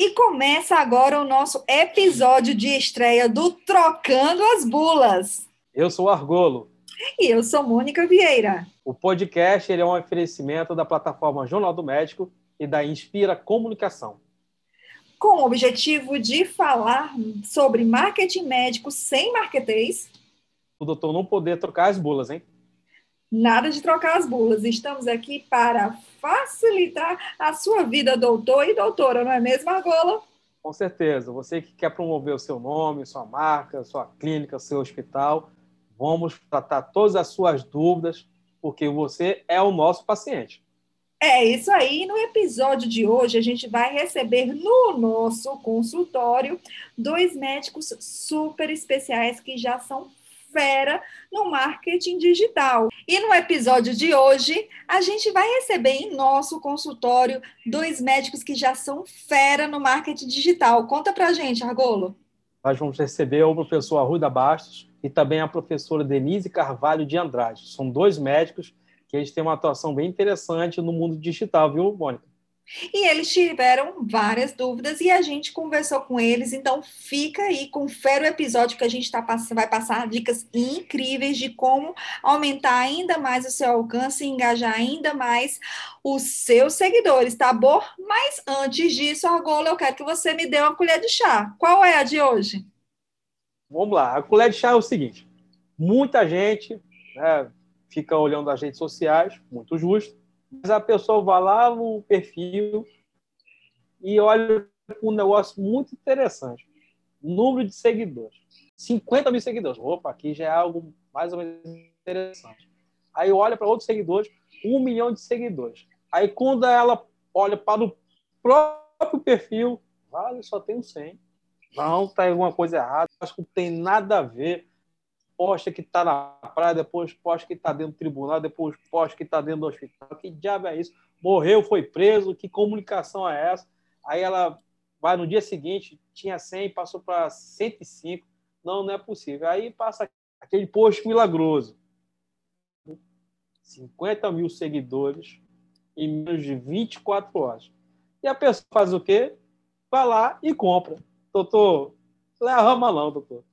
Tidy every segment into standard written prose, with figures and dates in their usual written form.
E começa agora o nosso episódio de estreia do Trocando as Bulas. Eu sou o Argollo. E eu sou Mônica Vieira. O podcast ele é um oferecimento da plataforma Jornal do Médico e da Inspira Comunicação. Com o objetivo de falar sobre marketing médico sem marquetês. O doutor não poder trocar as bulas, hein? Nada de trocar as bulas. Estamos aqui para facilitar a sua vida, doutor e doutora, não é mesmo, Argollo? Com certeza. Você que quer promover o seu nome, sua marca, sua clínica, seu hospital, vamos tratar todas as suas dúvidas, porque você é o nosso paciente. É isso aí. No episódio de hoje, a gente vai receber no nosso consultório dois médicos super especiais que já são fera no marketing digital. E no episódio de hoje, a gente vai receber em nosso consultório dois médicos que já são fera no marketing digital. Conta pra gente, Argollo. Nós vamos receber o professor Arruda Bastos e também a professora Denise Carvalho de Andrade. São dois médicos que eles têm uma atuação bem interessante no mundo digital, viu, Mônica? E eles tiveram várias dúvidas e a gente conversou com eles, então fica aí, confere o episódio que a gente vai passar dicas incríveis de como aumentar ainda mais o seu alcance e engajar ainda mais os seus seguidores, tá bom? Mas antes disso, Argollo, eu quero que você me dê uma colher de chá. Qual é a de hoje? Vamos lá, a colher de chá é o seguinte, muita gente fica olhando as redes sociais, muito justo, mas a pessoa vai lá no perfil e olha um negócio muito interessante. Número de seguidores. 50 mil seguidores. Opa, aqui já é algo mais ou menos interessante. Aí olha para outros seguidores, 1 milhão de seguidores. Aí quando ela olha para o próprio perfil, vale, só tem 100. Não, está alguma coisa errada. Acho que não tem nada a ver. Posta que está na praia, depois posta que está dentro do tribunal, depois posta que está dentro do hospital. Que diabo é isso? Morreu, foi preso, que comunicação é essa? Aí ela vai no dia seguinte, tinha 100, passou para 105. Não é possível. Aí passa aquele post milagroso. 50 mil seguidores em menos de 24 horas. E a pessoa faz o quê? Vai lá e compra. Doutor, não é rama não, doutor.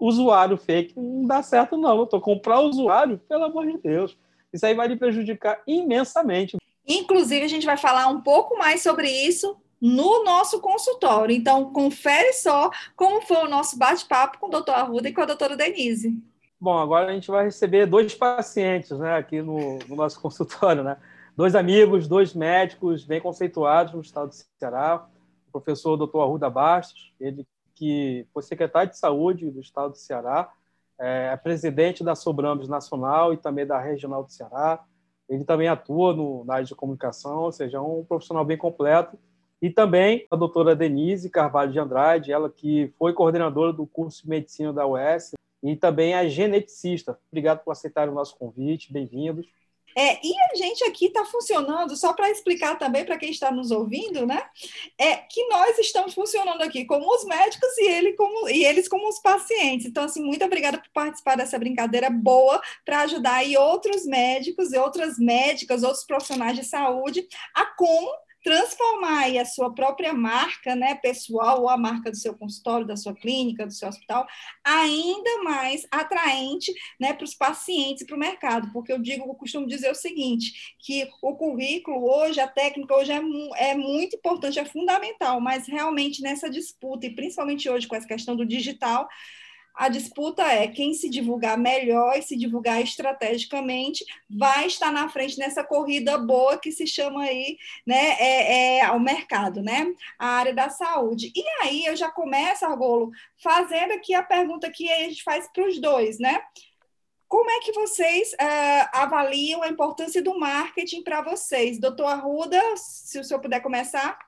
Usuário fake não dá certo, não. Doutor, comprar usuário, pelo amor de Deus. Isso aí vai lhe prejudicar imensamente. Inclusive, a gente vai falar um pouco mais sobre isso no nosso consultório. Então, confere só como foi o nosso bate-papo com o doutor Arruda e com a doutora Denise. Bom, agora a gente vai receber dois pacientes, né, aqui no nosso consultório, né? Dois amigos, dois médicos bem conceituados no estado do Ceará. O professor doutor Arruda Bastos, ele que foi secretário de Saúde do Estado do Ceará, é presidente da Sobramos Nacional e também da Regional do Ceará. Ele também atua na área de comunicação, ou seja, é um profissional bem completo. E também a doutora Denise Carvalho de Andrade, ela que foi coordenadora do curso de Medicina da UES e também é geneticista. Obrigado por aceitar o nosso convite, bem-vindos. E a gente aqui está funcionando, só para explicar também para quem está nos ouvindo, né? É que nós estamos funcionando aqui como os médicos e eles como os pacientes. Então, assim, muito obrigada por participar dessa brincadeira boa para ajudar aí outros médicos e outras médicas, outros profissionais de saúde a como transformar aí a sua própria marca, né, pessoal, ou a marca do seu consultório, da sua clínica, do seu hospital, ainda mais atraente, né, para os pacientes e para o mercado, porque eu costumo dizer o seguinte, que o currículo hoje, a técnica hoje é muito importante, é fundamental, mas realmente nessa disputa, e principalmente hoje com essa questão do digital, a disputa é quem se divulgar melhor e se divulgar estrategicamente vai estar na frente nessa corrida boa que se chama aí, né, ao mercado, né, a área da saúde. E aí eu já começo, Argollo, fazendo aqui a pergunta que a gente faz para os dois, né? Como é que vocês avaliam a importância do marketing para vocês? Doutor Arruda, se o senhor puder começar.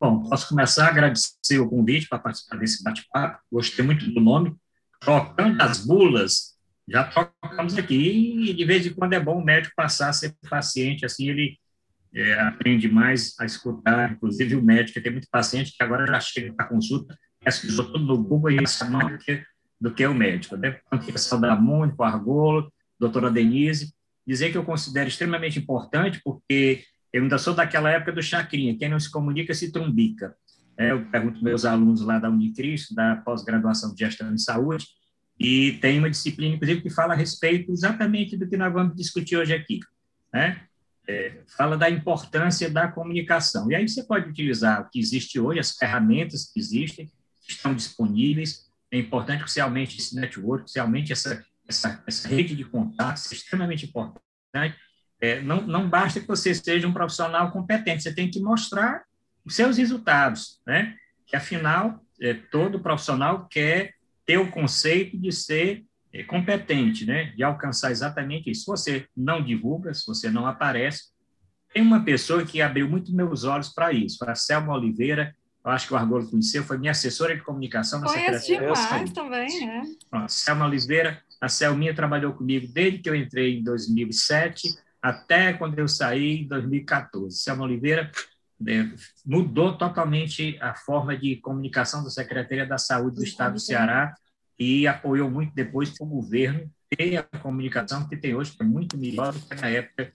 Bom, posso começar a agradecer o convite para participar desse bate-papo. Gostei muito do nome. Trocando as bulas, já trocamos aqui. E de vez em quando é bom o médico passar a ser paciente, assim ele aprende mais a escutar. Inclusive, o médico tem muito paciente que agora já chega para consulta, pesquisou tudo no Google e sabe mais do que o médico. Né? Então, saudar muito o Argollo, doutora Denise. Dizer que eu considero extremamente importante, porque Eu ainda sou daquela época do Chacrinha, quem não se comunica se trumbica. Eu pergunto meus alunos lá da Unicris, da pós-graduação de Gestão de Saúde, e tem uma disciplina, inclusive, que fala a respeito exatamente do que nós vamos discutir hoje aqui, né? Fala da importância da comunicação. E aí você pode utilizar o que existe hoje, as ferramentas que existem, que estão disponíveis. É importante que você aumente esse network, que você aumente essa rede de contatos, é extremamente importante. Não basta que você seja um profissional competente, você tem que mostrar os seus resultados, né? Que, afinal, todo profissional quer ter o conceito de ser competente, né? De alcançar exatamente isso. Se você não divulga, se você não aparece... Tem uma pessoa que abriu muito meus olhos para isso, a Selma Oliveira, eu acho que o Argollo conheceu, foi minha assessora de comunicação na Secretaria da Saúde. Conheço demais também, né? Pronto, Selma Oliveira, a Selminha trabalhou comigo desde que eu entrei em 2007 até quando eu saí em 2014. Selma Oliveira mudou totalmente a forma de comunicação da Secretaria da Saúde do Estado do Ceará e apoiou muito depois que o governo ter a comunicação que tem hoje, que é muito melhor do que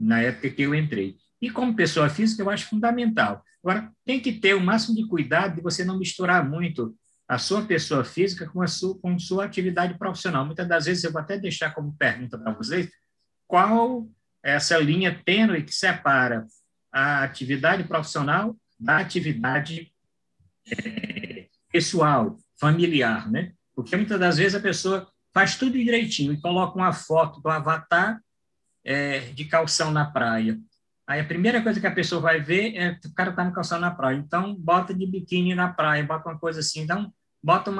na época que eu entrei. E como pessoa física, eu acho fundamental. Agora, tem que ter o máximo de cuidado de você não misturar muito a sua pessoa física com a sua atividade profissional. Muitas das vezes, eu vou até deixar como pergunta para vocês, qual é essa linha tênue que separa a atividade profissional da atividade pessoal, familiar, né? Porque muitas das vezes a pessoa faz tudo direitinho e coloca uma foto do avatar de calção na praia. Aí a primeira coisa que a pessoa vai ver é que o cara está no calção na praia. Então, bota de biquíni na praia, bota uma coisa assim. Então, bota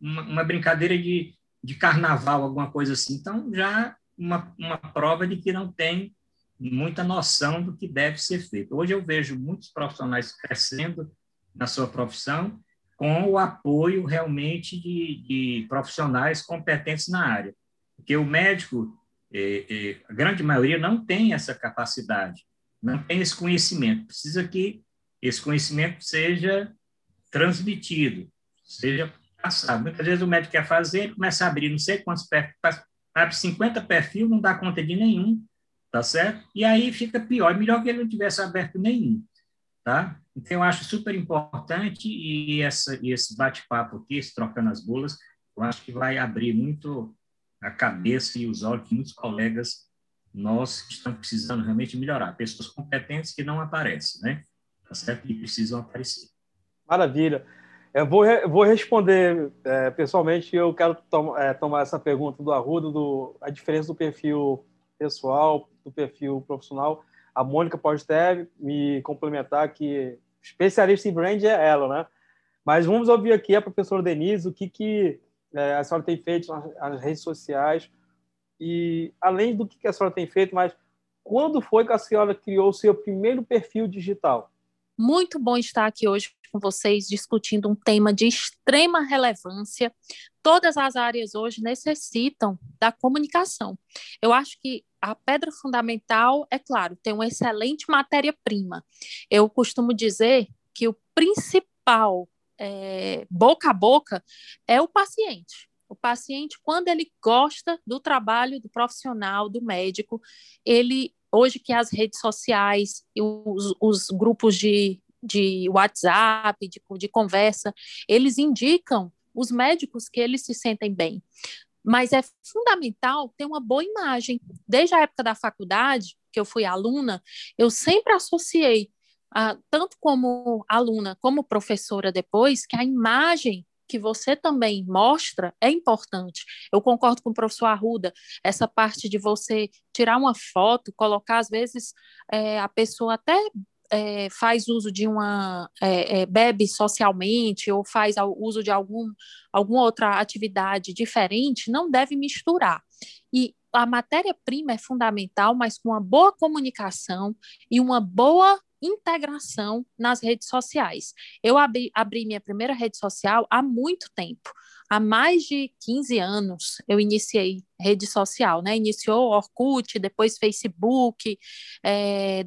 uma brincadeira de carnaval, alguma coisa assim. Então, já uma prova de que não tem muita noção do que deve ser feito. Hoje eu vejo muitos profissionais crescendo na sua profissão com o apoio realmente de profissionais competentes na área. Porque o médico, a grande maioria, não tem essa capacidade, não tem esse conhecimento. Precisa que esse conhecimento seja transmitido, seja passado. Muitas vezes o médico quer fazer, ele começa a abrir não sei quantos perfis, abre 50 perfis, não dá conta de nenhum, tá certo? E aí fica pior, melhor que ele não tivesse aberto nenhum, tá? Então, eu acho super importante e esse bate-papo aqui, esse Trocando as Bulas, eu acho que vai abrir muito a cabeça e os olhos de muitos colegas nós que estão precisando realmente melhorar, pessoas competentes que não aparecem, né? Tá certo? E precisam aparecer. Maravilha. Eu vou responder pessoalmente, eu quero tomar essa pergunta do Arruda, a diferença do perfil pessoal, do perfil profissional. A Mônica pode até me complementar, que especialista em brand é ela, né? Mas vamos ouvir aqui a professora Denise, o que a senhora tem feito nas redes sociais e, além do que a senhora tem feito, mas quando foi que a senhora criou o seu primeiro perfil digital? Muito bom estar aqui hoje com vocês discutindo um tema de extrema relevância. Todas as áreas hoje necessitam da comunicação. Eu acho que a pedra fundamental, é claro, tem uma excelente matéria-prima. Eu costumo dizer que o principal boca a boca é o paciente. O paciente, quando ele gosta do trabalho do profissional, do médico, ele, hoje que as redes sociais, os grupos de WhatsApp, de conversa, eles indicam os médicos que eles se sentem bem. Mas é fundamental ter uma boa imagem. Desde a época da faculdade, que eu fui aluna, eu sempre associei, tanto como aluna como professora depois, que a imagem que você também mostra é importante. Eu concordo com o professor Arruda, essa parte de você tirar uma foto, colocar, às vezes, a pessoa até... faz uso de uma... bebe socialmente ou faz uso de alguma outra atividade diferente, não deve misturar. E a matéria-prima é fundamental, mas com uma boa comunicação e uma boa integração nas redes sociais. Eu abri minha primeira rede social há muito tempo. Há mais de 15 anos eu iniciei rede social, né? Iniciou Orkut, depois Facebook,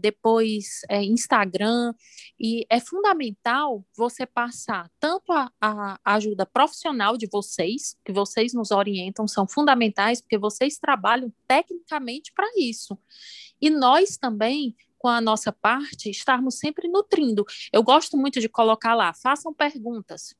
depois Instagram. E é fundamental você passar tanto a ajuda profissional de vocês, que vocês nos orientam, são fundamentais, porque vocês trabalham tecnicamente para isso. E nós também, com a nossa parte, estarmos sempre nutrindo. Eu gosto muito de colocar lá, façam perguntas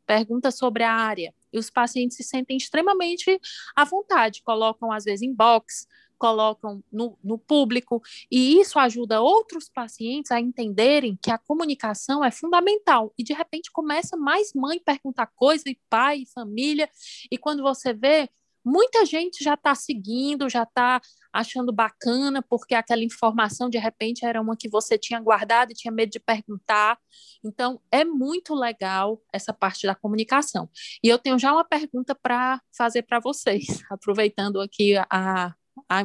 sobre a área, e os pacientes se sentem extremamente à vontade, colocam às vezes em box, colocam no público, e isso ajuda outros pacientes a entenderem que a comunicação é fundamental, e de repente começa mais mãe perguntar coisa, e pai, e família, e quando você vê, muita gente já está seguindo, já está achando bacana, porque aquela informação de repente era uma que você tinha guardado e tinha medo de perguntar. Então, é muito legal essa parte da comunicação. E eu tenho já uma pergunta para fazer para vocês, aproveitando aqui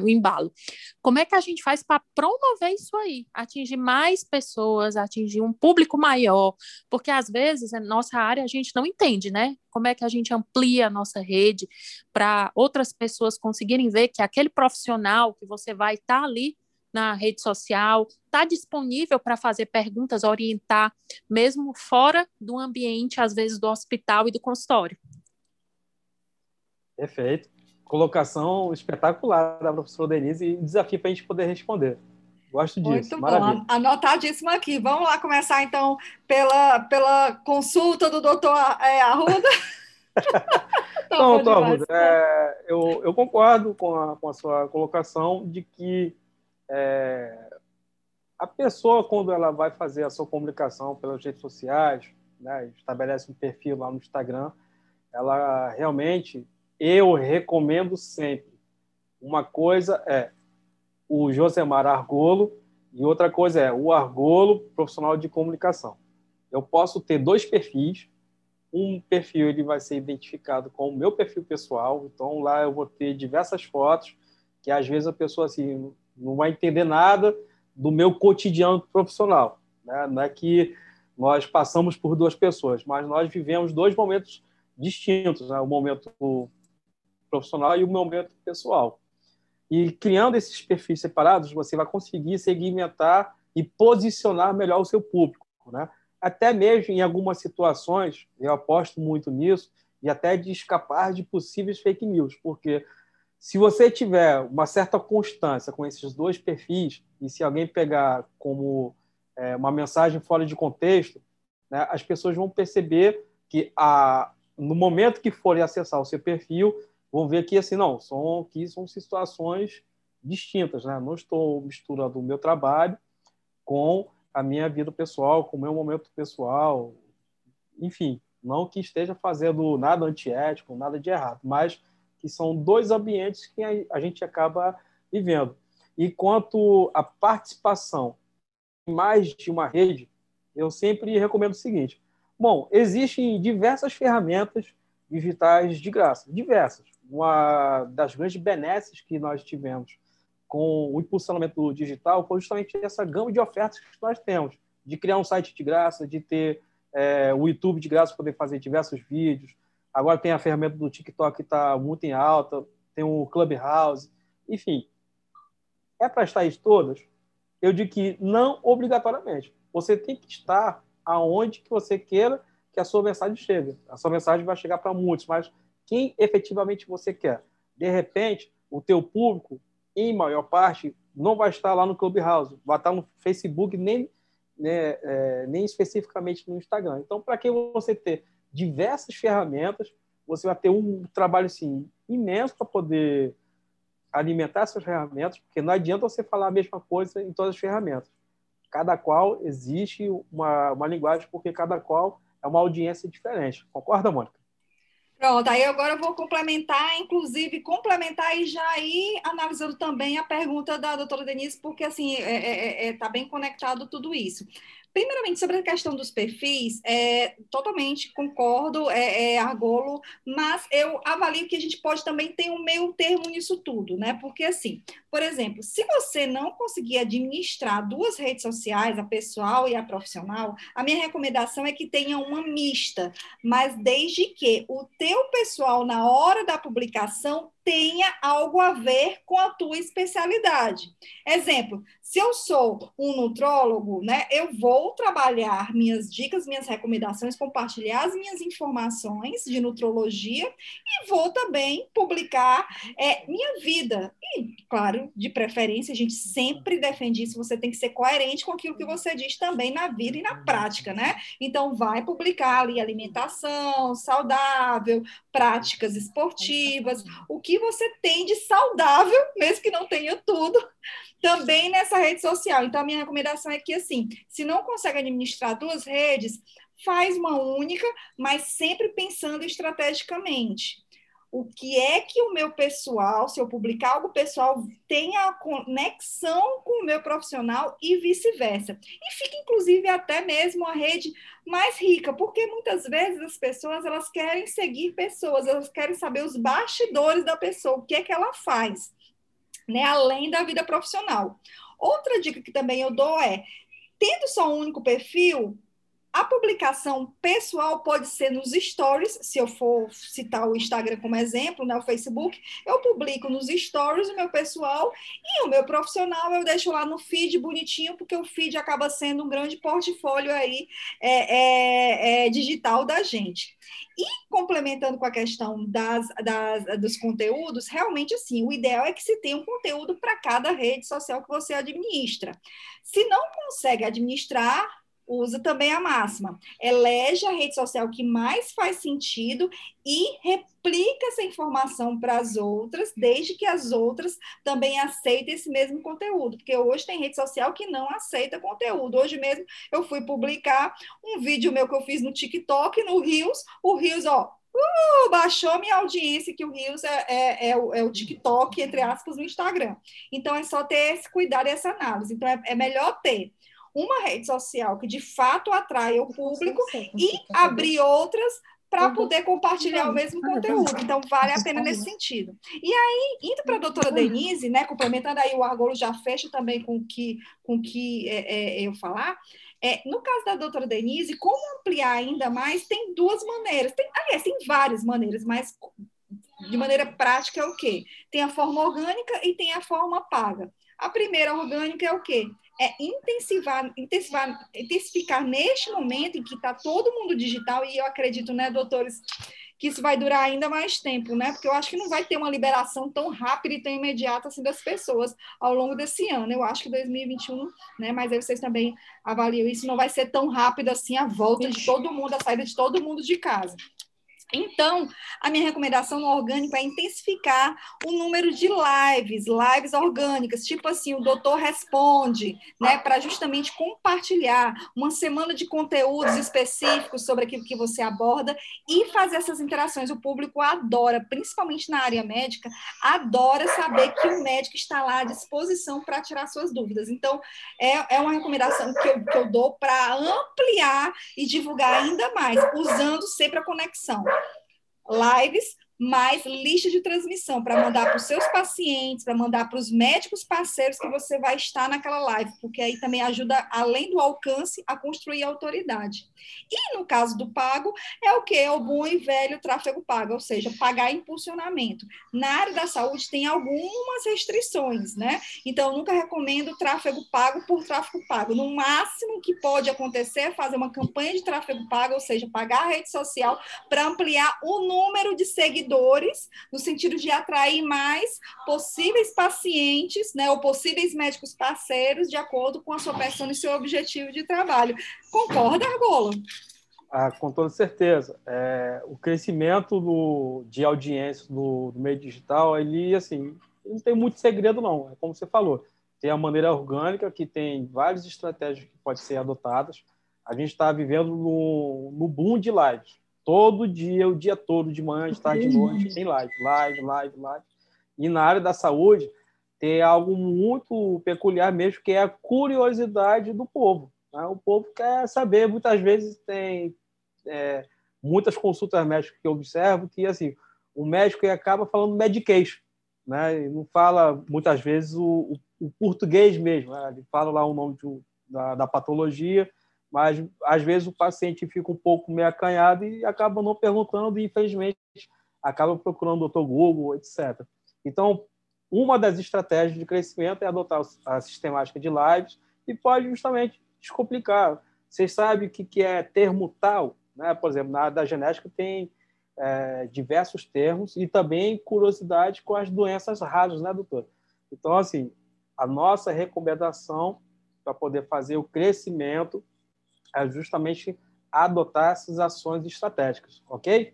o embalo. Como é que a gente faz para promover isso aí? Atingir mais pessoas, atingir um público maior, porque às vezes a nossa área a gente não entende, né? Como é que a gente amplia a nossa rede para outras pessoas conseguirem ver que aquele profissional que você vai estar ali na rede social está disponível para fazer perguntas, orientar, mesmo fora do ambiente, às vezes do hospital e do consultório. Perfeito. Colocação espetacular da professora Denise e desafio para a gente poder responder. Gosto disso. Muito maravilha. Bom, anotadíssimo aqui. Vamos lá começar, então, pela consulta do doutor Arruda. Não, doutor Arruda, eu concordo com a sua colocação de que a pessoa, quando ela vai fazer a sua comunicação pelas redes sociais, né, estabelece um perfil lá no Instagram, ela realmente... Eu recomendo sempre. Uma coisa é o Josemar Argollo e outra coisa é o Argollo, profissional de comunicação. Eu posso ter dois perfis. Um perfil ele vai ser identificado com o meu perfil pessoal. Então, lá eu vou ter diversas fotos que, às vezes, a pessoa assim, não vai entender nada do meu cotidiano profissional, né? Não é que nós passamos por duas pessoas, mas nós vivemos dois momentos distintos, né? O momento profissional e o momento pessoal. E criando esses perfis separados, você vai conseguir segmentar e posicionar melhor o seu público, né? Até mesmo em algumas situações, eu aposto muito nisso, e até de escapar de possíveis fake news, porque se você tiver uma certa constância com esses dois perfis, e se alguém pegar como uma mensagem fora de contexto, né, as pessoas vão perceber que no momento que forem acessar o seu perfil, vão ver que assim, não, aqui são situações distintas, né? Não estou misturando o meu trabalho com a minha vida pessoal, com o meu momento pessoal, enfim, não que esteja fazendo nada antiético, nada de errado, mas que são dois ambientes que a gente acaba vivendo. E quanto à participação em mais de uma rede, eu sempre recomendo o seguinte: bom, existem diversas ferramentas digitais de graça, diversas. Uma das grandes benesses que nós tivemos com o impulsionamento digital foi justamente essa gama de ofertas que nós temos, de criar um site de graça, de ter o YouTube de graça, poder fazer diversos vídeos. Agora tem a ferramenta do TikTok que está muito em alta, tem o Clubhouse, enfim. É para estar em todas? Eu digo que não obrigatoriamente. Você tem que estar aonde que você queira que a sua mensagem chegue. A sua mensagem vai chegar para muitos, mas quem efetivamente você quer. De repente, o teu público, em maior parte, não vai estar lá no Clubhouse, vai estar no Facebook, nem especificamente no Instagram. Então, para que você ter diversas ferramentas, você vai ter um trabalho assim, imenso para poder alimentar essas ferramentas, porque não adianta você falar a mesma coisa em todas as ferramentas. Cada qual existe uma linguagem, porque cada qual é uma audiência diferente. Concorda, Mônica? Pronto, aí agora eu vou complementar e já ir analisando também a pergunta da doutora Denise, porque assim, tá bem conectado tudo isso. Primeiramente, sobre a questão dos perfis, totalmente concordo, Argollo, mas eu avalio que a gente pode também ter um meio termo nisso tudo, né? Porque assim, por exemplo, se você não conseguir administrar duas redes sociais, a pessoal e a profissional, a minha recomendação é que tenha uma mista, mas desde que o teu pessoal, na hora da publicação, tenha algo a ver com a tua especialidade. Exemplo, se eu sou um nutrólogo, né, eu vou trabalhar minhas dicas, minhas recomendações, compartilhar as minhas informações de nutrologia e vou também publicar minha vida. E, claro, de preferência, a gente sempre defende isso, você tem que ser coerente com aquilo que você diz também na vida e na prática, né? Então, vai publicar ali alimentação saudável, práticas esportivas, o que você tem de saudável, mesmo que não tenha tudo, também nessa rede social. Então, a minha recomendação é que, assim, se não consegue administrar duas redes, faz uma única, mas sempre pensando estrategicamente. O que é que o meu pessoal, se eu publicar algo pessoal, tenha conexão com o meu profissional e vice-versa. E fica, inclusive, até mesmo a rede mais rica, porque muitas vezes as pessoas, elas querem seguir pessoas, elas querem saber os bastidores da pessoa, o que é que ela faz, né? Além da vida profissional. Outra dica que também eu dou é, tendo só um único perfil, a publicação pessoal pode ser nos stories, se eu for citar o Instagram como exemplo, né, o Facebook, eu publico nos stories o meu pessoal e o meu profissional eu deixo lá no feed bonitinho, porque o feed acaba sendo um grande portfólio aí, digital da gente. E complementando com a questão dos conteúdos, realmente assim, o ideal é que se tenha um conteúdo para cada rede social que você administra. Se não consegue administrar, usa também a máxima. Elege a rede social que mais faz sentido e replica essa informação para as outras, desde que as outras também aceitem esse mesmo conteúdo. Porque hoje tem rede social que não aceita conteúdo. Hoje mesmo eu fui publicar um vídeo meu que eu fiz no TikTok, no Reels. O Reels, ó, baixou minha audiência, que o Reels é o TikTok, entre aspas, no Instagram. Então, é só ter esse cuidado e essa análise. Então, é melhor ter uma rede social que de fato atrai o público e abrir outras para poder compartilhar o mesmo conteúdo. Então, vale a pena nesse sentido. E aí, indo para a doutora Denise, né, complementando aí, o Argollo já fecha também com o que eu falar. No caso da doutora Denise, como ampliar ainda mais? Tem duas maneiras. Tem várias maneiras, mas de maneira prática é o quê? Tem a forma orgânica e tem a forma paga. A primeira orgânica é o quê? É intensificar neste momento em que está todo mundo digital, e eu acredito, né, doutores, que isso vai durar ainda mais tempo, né? Porque eu acho que não vai ter uma liberação tão rápida e tão imediata assim das pessoas ao longo desse ano. Eu acho que 2021, né? Mas aí vocês também avaliam isso, não vai ser tão rápido assim a volta de todo mundo, a saída de todo mundo de casa. Então, a minha recomendação no orgânico é intensificar o número de lives orgânicas, tipo assim, o doutor responde, né, para justamente compartilhar uma semana de conteúdos específicos sobre aquilo que você aborda e fazer essas interações. O público adora, principalmente na área médica, adora saber que o médico está lá à disposição para tirar suas dúvidas. Então, é uma recomendação que eu dou para ampliar e divulgar ainda mais, usando sempre a conexão. Lives mais lista de transmissão para mandar para os seus pacientes, para mandar para os médicos parceiros que você vai estar naquela live, porque aí também ajuda, além do alcance, a construir a autoridade. E no caso do pago, é o quê? É o bom e velho tráfego pago, ou seja, pagar impulsionamento. Na área da saúde tem algumas restrições, né? Então, eu nunca recomendo tráfego pago por tráfego pago. No máximo que pode acontecer é fazer uma campanha de tráfego pago, ou seja, pagar a rede social para ampliar o número de seguidores, no sentido de atrair mais possíveis pacientes, né, ou possíveis médicos parceiros, de acordo com a sua persona e seu objetivo de trabalho. Concorda, Argollo? Com toda certeza. O crescimento de audiência do meio digital, ele, assim, não tem muito segredo, não. É como você falou. Tem a maneira orgânica, que tem várias estratégias que podem ser adotadas. A gente está vivendo no boom de lives. Todo dia, o dia todo, de manhã, de tarde, de noite, tem live. E na área da saúde, tem algo muito peculiar mesmo, que é a curiosidade do povo, né? O povo quer saber. Muitas vezes tem muitas consultas médicas que eu observo que, assim, o médico acaba falando mediquês, né? Ele não fala, muitas vezes, o português mesmo, né? Ele fala lá o nome da patologia, mas, às vezes, o paciente fica um pouco meio acanhado e acaba não perguntando e, infelizmente, acaba procurando o doutor Google, etc. Então, uma das estratégias de crescimento é adotar a sistemática de lives e pode justamente descomplicar. Vocês sabem o que é termo tal, né? Por exemplo, na área da genética tem diversos termos e também curiosidade com as doenças raras, né, doutor? Então, assim, a nossa recomendação para poder fazer o crescimento é justamente adotar essas ações estratégicas, ok?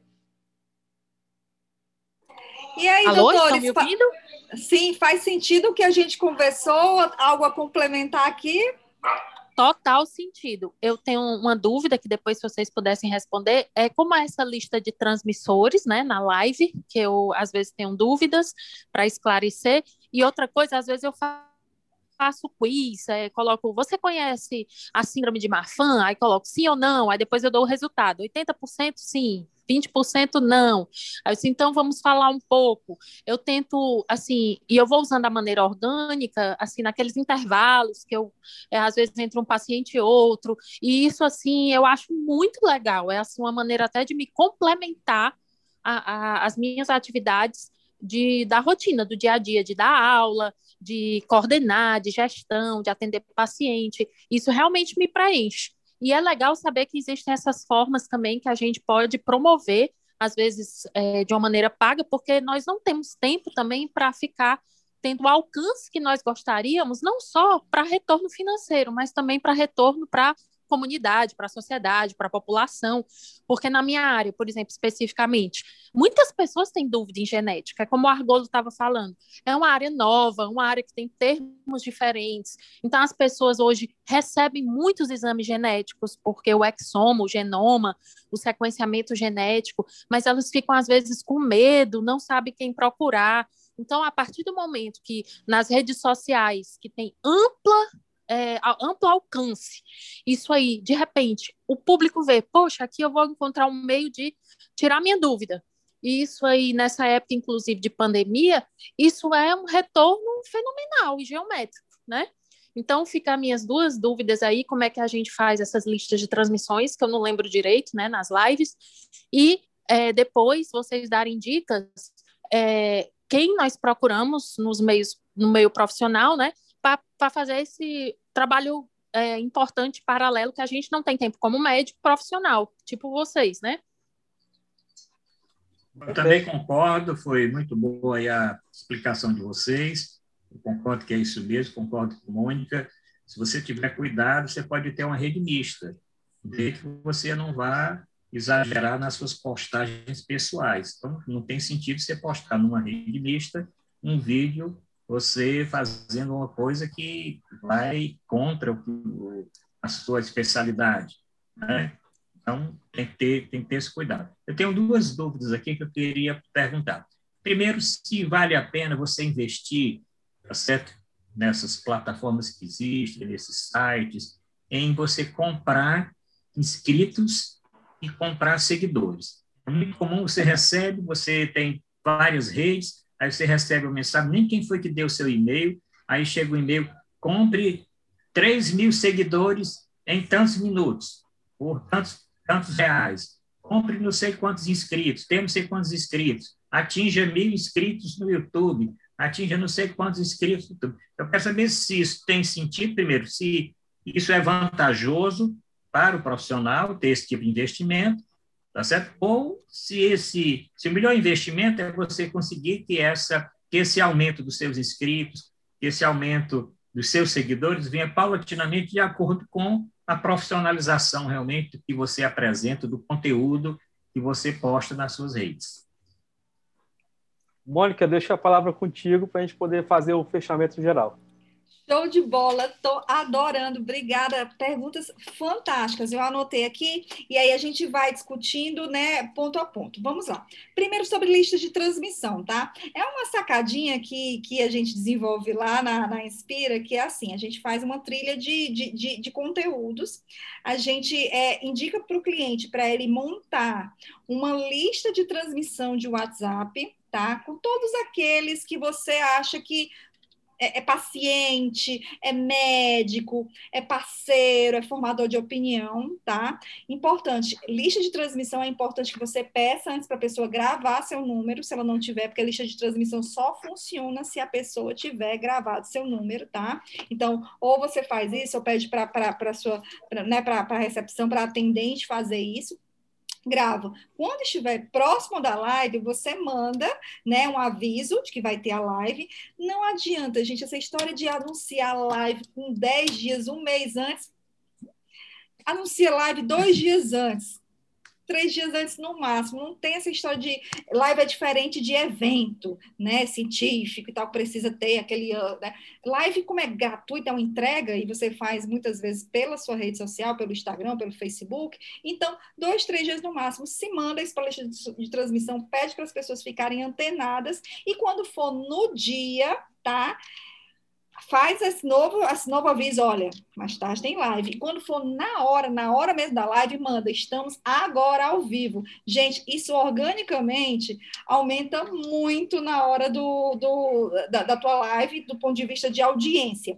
E aí, alô, doutores, estão me ouvindo? Sim, faz sentido o que a gente conversou? Algo a complementar aqui? Total sentido. Eu tenho uma dúvida que depois, se vocês pudessem responder, é como é essa lista de transmissores, né, na live, que eu, às vezes, tenho dúvidas para esclarecer. E outra coisa, às vezes, eu faço quiz, coloco, você conhece a síndrome de Marfan? Aí coloco sim ou não, aí depois eu dou o resultado. 80% sim, 20% não. Aí eu disse, então vamos falar um pouco. Eu tento, assim, e eu vou usando a maneira orgânica, assim, naqueles intervalos que eu, às vezes, entre um paciente e outro, e isso, assim, eu acho muito legal, é, assim, uma maneira até de me complementar as minhas atividades da rotina, do dia a dia, de dar aula, de coordenar, de gestão, de atender paciente. Isso realmente me preenche. E é legal saber que existem essas formas também que a gente pode promover, às vezes de uma maneira paga, porque nós não temos tempo também para ficar tendo o alcance que nós gostaríamos, não só para retorno financeiro, mas também para retorno para comunidade, para a sociedade, para a população, porque na minha área, por exemplo, especificamente, muitas pessoas têm dúvida em genética, é como o Argollo estava falando, é uma área nova, uma área que tem termos diferentes, então as pessoas hoje recebem muitos exames genéticos, porque o exoma, o genoma, o sequenciamento genético, mas elas ficam às vezes com medo, não sabem quem procurar, então a partir do momento que nas redes sociais, que tem amplo alcance, isso aí, de repente, o público vê, poxa, aqui eu vou encontrar um meio de tirar minha dúvida, e isso aí, nessa época, inclusive, de pandemia, isso é um retorno fenomenal e geométrico, né? Então, fica minhas duas dúvidas aí, como é que a gente faz essas listas de transmissões, que eu não lembro direito, né, nas lives, e depois vocês darem dicas, quem nós procuramos no meio profissional, né, para fazer esse trabalho importante, paralelo, que a gente não tem tempo como médico profissional, tipo vocês, né? Eu também concordo, foi muito boa aí a explicação de vocês, eu concordo que é isso mesmo, concordo com a Mônica, se você tiver cuidado, você pode ter uma rede mista, desde que você não vá exagerar nas suas postagens pessoais, então não tem sentido você postar numa rede mista um vídeo você fazendo uma coisa que vai contra a sua especialidade, né? Então, tem que ter esse cuidado. Eu tenho duas dúvidas aqui que eu queria perguntar. Primeiro, se vale a pena você investir, tá certo? Nessas plataformas que existem, nesses sites, em você comprar inscritos e comprar seguidores. É muito comum, você recebe, você tem várias redes, aí você recebe uma mensagem, nem quem foi que deu o seu e-mail, aí chega o e-mail, compre 3 mil seguidores em tantos minutos, por tantos reais, compre não sei quantos inscritos, tem não sei quantos inscritos, atinja 1.000 inscritos no YouTube, atinja não sei quantos inscritos no YouTube. Eu quero saber se isso tem sentido, primeiro, se isso é vantajoso para o profissional ter esse tipo de investimento, tá certo? Ou se o melhor investimento é você conseguir que esse aumento dos seus inscritos, que esse aumento dos seus seguidores venha paulatinamente de acordo com a profissionalização realmente que você apresenta, do conteúdo que você posta nas suas redes. Mônica, deixa a palavra contigo para a gente poder fazer o fechamento geral. Show de bola, estou adorando, obrigada, perguntas fantásticas, eu anotei aqui e aí a gente vai discutindo, né, ponto a ponto. Vamos lá, primeiro sobre listas de transmissão, tá? É uma sacadinha que a gente desenvolve lá na Inspira, que é assim, a gente faz uma trilha de conteúdos, a gente indica para o cliente, para ele montar uma lista de transmissão de WhatsApp, tá? Com todos aqueles que você acha que é paciente, é médico, é parceiro, é formador de opinião, tá? Importante, lista de transmissão é importante que você peça antes para a pessoa gravar seu número, se ela não tiver, porque a lista de transmissão só funciona se a pessoa tiver gravado seu número, tá? Então, ou você faz isso, ou pede para a recepção, para a atendente fazer isso. Grava. Quando estiver próximo da live, você manda, né, um aviso de que vai ter a live. Não adianta, gente, essa história de anunciar live com 10 dias, um mês antes. Anuncia live 2 dias antes. 3 dias antes no máximo, não tem essa história de live é diferente de evento, né, científico e tal, precisa ter aquele, né? Live como é gratuita, é uma entrega e você faz muitas vezes pela sua rede social, pelo Instagram, pelo Facebook, então 2, 3 dias no máximo, se manda isso para a lista de transmissão, pede para as pessoas ficarem antenadas e quando for no dia, tá? Faz esse novo aviso, olha, mais tarde tem live. E quando for na hora mesmo da live, manda, estamos agora ao vivo. Gente, isso organicamente aumenta muito na hora da tua live, do ponto de vista de audiência.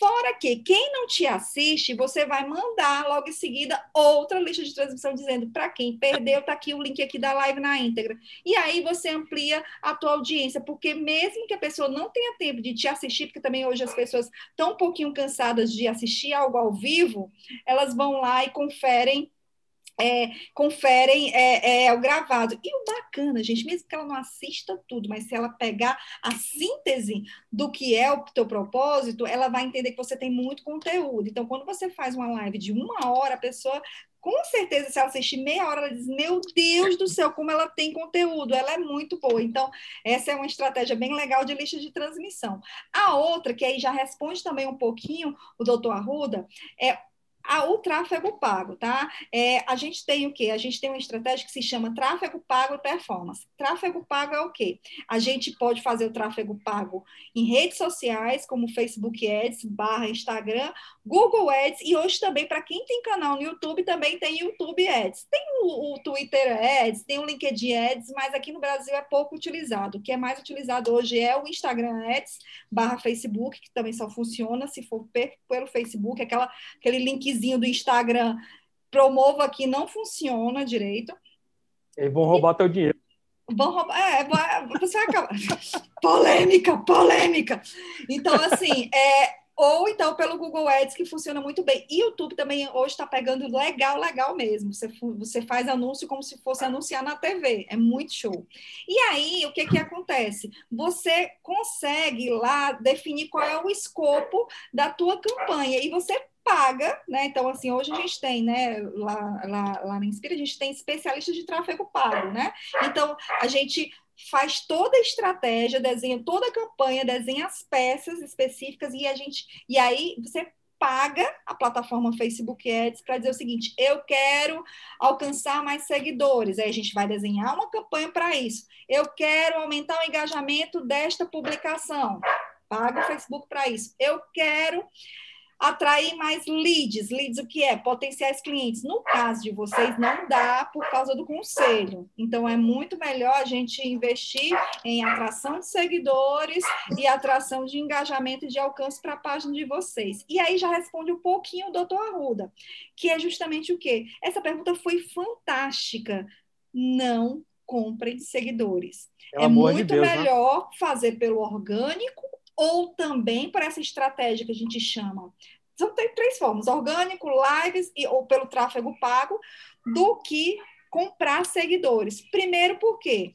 Fora que, quem não te assiste, você vai mandar logo em seguida outra lista de transmissão dizendo, para quem perdeu, tá aqui o link aqui da live na íntegra. E aí você amplia a tua audiência, porque mesmo que a pessoa não tenha tempo de te assistir, porque também hoje as pessoas estão um pouquinho cansadas de assistir algo ao vivo, elas vão lá e conferem o gravado. E o bacana, gente, mesmo que ela não assista tudo, mas se ela pegar a síntese do que é o teu propósito, ela vai entender que você tem muito conteúdo. Então, quando você faz uma live de 1 hora, a pessoa... Com certeza, se ela assistir meia hora, ela diz, meu Deus do céu, como ela tem conteúdo, ela é muito boa. Então, essa é uma estratégia bem legal de lista de transmissão. A outra, que aí já responde também um pouquinho o doutor Arruda, é o tráfego pago, tá? A gente tem o quê? A gente tem uma estratégia que se chama tráfego pago e performance. Tráfego pago é o quê? A gente pode fazer o tráfego pago em redes sociais, como Facebook Ads, /Instagram, Google Ads, e hoje também, para quem tem canal no YouTube, também tem YouTube Ads. Tem o Twitter Ads, tem o LinkedIn Ads, mas aqui no Brasil é pouco utilizado. O que é mais utilizado hoje é o Instagram Ads, /Facebook, que também só funciona se for pelo Facebook, aquele linkzinho do Instagram promova aqui, não funciona direito. Eles vão roubar teu dinheiro. Vão roubar, você vai acabar. Polêmica! Então, assim, ou então pelo Google Ads, que funciona muito bem. E o YouTube também hoje está pegando legal mesmo. Você faz anúncio como se fosse anunciar na TV. É muito show. E aí, o que acontece? Você consegue lá definir qual é o escopo da tua campanha. E você paga, né? Então, assim, hoje a gente tem, né? Lá na Inspira, a gente tem especialistas de tráfego pago, né? Então, a gente... faz toda a estratégia, desenha toda a campanha, desenha as peças específicas e aí você paga a plataforma Facebook Ads para dizer o seguinte, eu quero alcançar mais seguidores, aí a gente vai desenhar uma campanha para isso, eu quero aumentar o engajamento desta publicação, paga o Facebook para isso, eu quero atrair mais leads o que é? Potenciais clientes. No caso de vocês, não dá por causa do conselho. Então, é muito melhor a gente investir em atração de seguidores e atração de engajamento e de alcance para a página de vocês. E aí já responde um pouquinho o doutor Arruda, que é justamente o quê? Essa pergunta foi fantástica. Não comprem seguidores. É muito melhor fazer pelo orgânico, ou também por essa estratégia que a gente chama. Então, tem 3 formas, orgânico, lives ou pelo tráfego pago, do que comprar seguidores. Primeiro, por quê?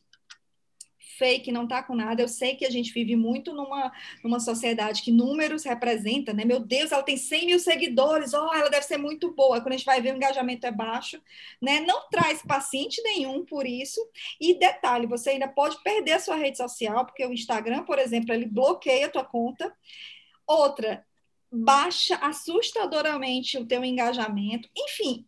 Fake não tá com nada, eu sei que a gente vive muito numa sociedade que números representa, né? Meu Deus, ela tem 100 mil seguidores, ela deve ser muito boa, quando a gente vai ver o engajamento é baixo, né? Não traz paciente nenhum por isso, e detalhe, você ainda pode perder a sua rede social, porque o Instagram, por exemplo, ele bloqueia a tua conta. Outra, baixa assustadoramente o teu engajamento, enfim,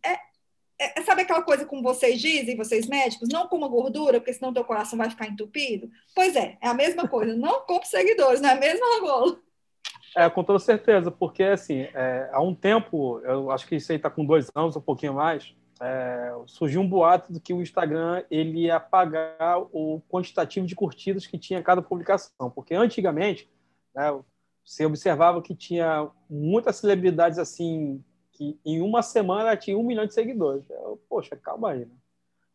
sabe aquela coisa como vocês dizem, vocês médicos, não coma gordura, porque senão teu coração vai ficar entupido? Pois é a mesma coisa, não compre seguidores, não é mesmo, Argollo? Com toda certeza, porque assim, há um tempo, eu acho que isso aí está com 2 anos, um pouquinho mais, surgiu um boato de que o Instagram ele ia pagar o quantitativo de curtidas que tinha cada publicação, porque antigamente, né, Você observava que tinha muitas celebridades assim, que em uma semana ela tinha 1 milhão de seguidores. Eu, poxa, calma aí, né?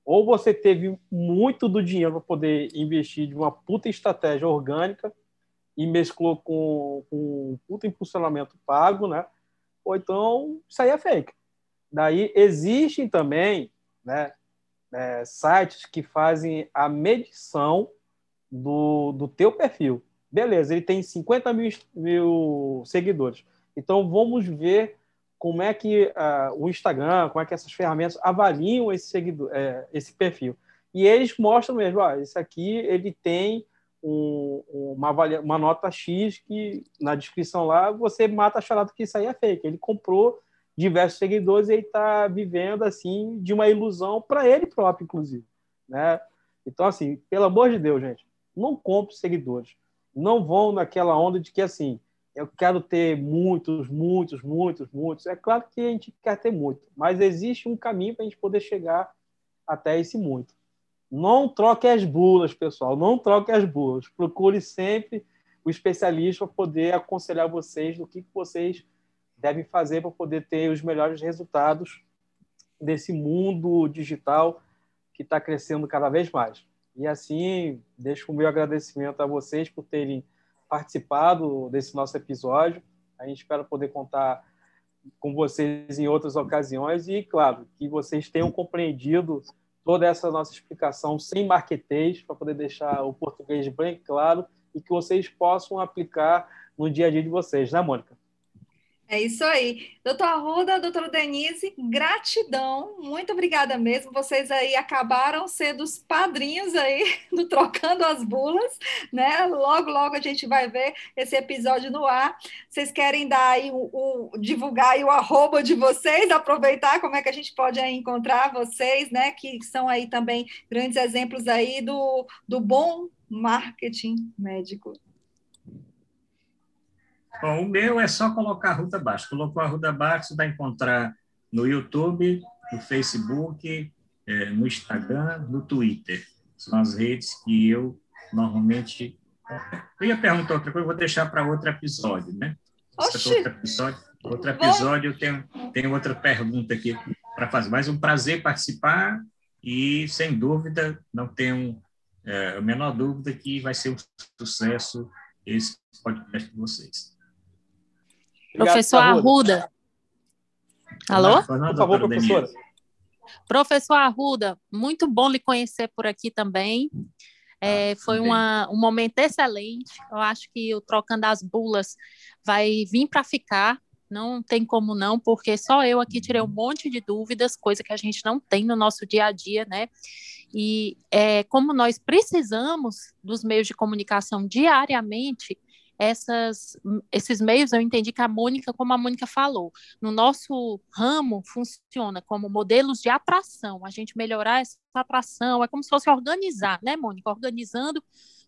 Ou você teve muito do dinheiro para poder investir de uma puta estratégia orgânica e mesclou com um puta impulsionamento pago, né? Ou então isso aí é fake. Daí existem também, né, sites que fazem a medição do teu perfil. Beleza, ele tem 50 mil seguidores. Então vamos ver como é que o Instagram, como é que essas ferramentas avaliam esse perfil. E eles mostram mesmo, ó, esse aqui ele tem uma nota X que na descrição lá você mata a charada que isso aí é fake. Ele comprou diversos seguidores e ele está vivendo assim de uma ilusão para ele próprio, inclusive, né? Então, assim, pelo amor de Deus, gente, não compre seguidores. Não vão naquela onda de que, assim, eu quero ter muitos. É claro que a gente quer ter muito, mas existe um caminho para a gente poder chegar até esse muito. Não troque as bulas, pessoal. Não troque as bulas. Procure sempre o especialista para poder aconselhar vocês no que vocês devem fazer para poder ter os melhores resultados desse mundo digital que está crescendo cada vez mais. E assim, deixo o meu agradecimento a vocês por terem participado desse nosso episódio. A gente espera poder contar com vocês em outras ocasiões e, claro, que vocês tenham compreendido toda essa nossa explicação sem marquetês, para poder deixar o português bem claro e que vocês possam aplicar no dia a dia de vocês, né, Mônica? É isso aí. Doutora Arruda, doutora Denise, gratidão, muito obrigada mesmo. Vocês aí acabaram sendo os padrinhos aí do Trocando as Bulas, né? Logo, logo a gente vai ver esse episódio no ar. Vocês querem dar aí divulgar aí o arroba de vocês, aproveitar como é que a gente pode aí encontrar vocês, né? Que são aí também grandes exemplos aí do bom marketing médico. Bom, o meu é só colocar Arruda Bastos. Colocou Arruda Bastos, vai encontrar no YouTube, no Facebook, no Instagram, no Twitter. São as redes que eu normalmente... Eu ia perguntar outra coisa, eu vou deixar para outro episódio, né? Oxi! Outro episódio, eu tenho outra pergunta aqui para fazer. Mas é um prazer participar e, sem dúvida, não tenho a menor dúvida que vai ser um sucesso esse podcast de vocês. Obrigado, professor Arruda. Alô? Por favor, professora. Professor Arruda, muito bom lhe conhecer por aqui também. Foi um momento excelente. Eu acho que o Trocando as Bulas vai vir para ficar. Não tem como não, porque só eu aqui tirei um monte de dúvidas, coisa que a gente não tem no nosso dia a dia, né? E como nós precisamos dos meios de comunicação diariamente, esses meios, eu entendi que como a Mônica falou, no nosso ramo funciona como modelos de atração, a gente melhorar essa atração, é como se fosse organizar, né, Mônica? Organizando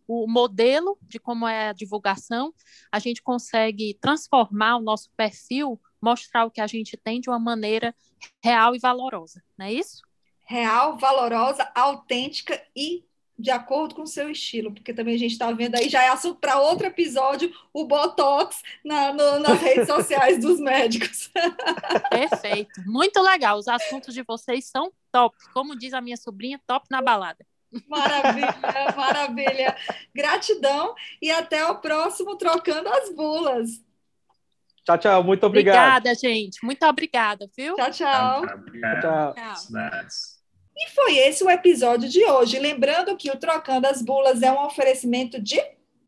o modelo de como é a divulgação, a gente consegue transformar o nosso perfil, mostrar o que a gente tem de uma maneira real e valorosa, não é isso? Real, valorosa, autêntica e de acordo com o seu estilo, porque também a gente está vendo aí, já é assunto para outro episódio, o Botox nas redes sociais dos médicos. Perfeito, muito legal, os assuntos de vocês são top, como diz a minha sobrinha, top na balada. Maravilha, maravilha, gratidão e até o próximo Trocando as Bulas. Tchau, tchau, muito obrigado. Obrigada, gente, muito obrigada, viu? Tchau, tchau. Tchau, tchau. E foi esse o episódio de hoje. Lembrando que o Trocando as Bulas é um oferecimento de...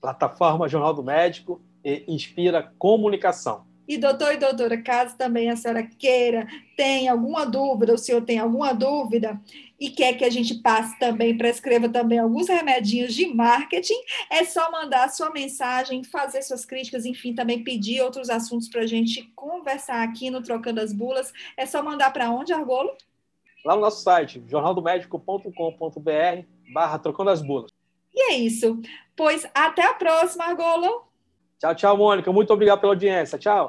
Plataforma Jornal do Médico e Inspira Comunicação. E doutor e doutora, caso também a senhora queira, tenha alguma dúvida, o senhor tem alguma dúvida e quer que a gente passe também, prescreva também alguns remedinhos de marketing, é só mandar a sua mensagem, fazer suas críticas, enfim, também pedir outros assuntos para a gente conversar aqui no Trocando as Bulas. É só mandar para onde, Argollo? Lá no nosso site, jornaldomedico.com.br/Trocando as Bulas. E é isso. Pois até a próxima, Argollo. Tchau, tchau, Mônica. Muito obrigado pela audiência. Tchau.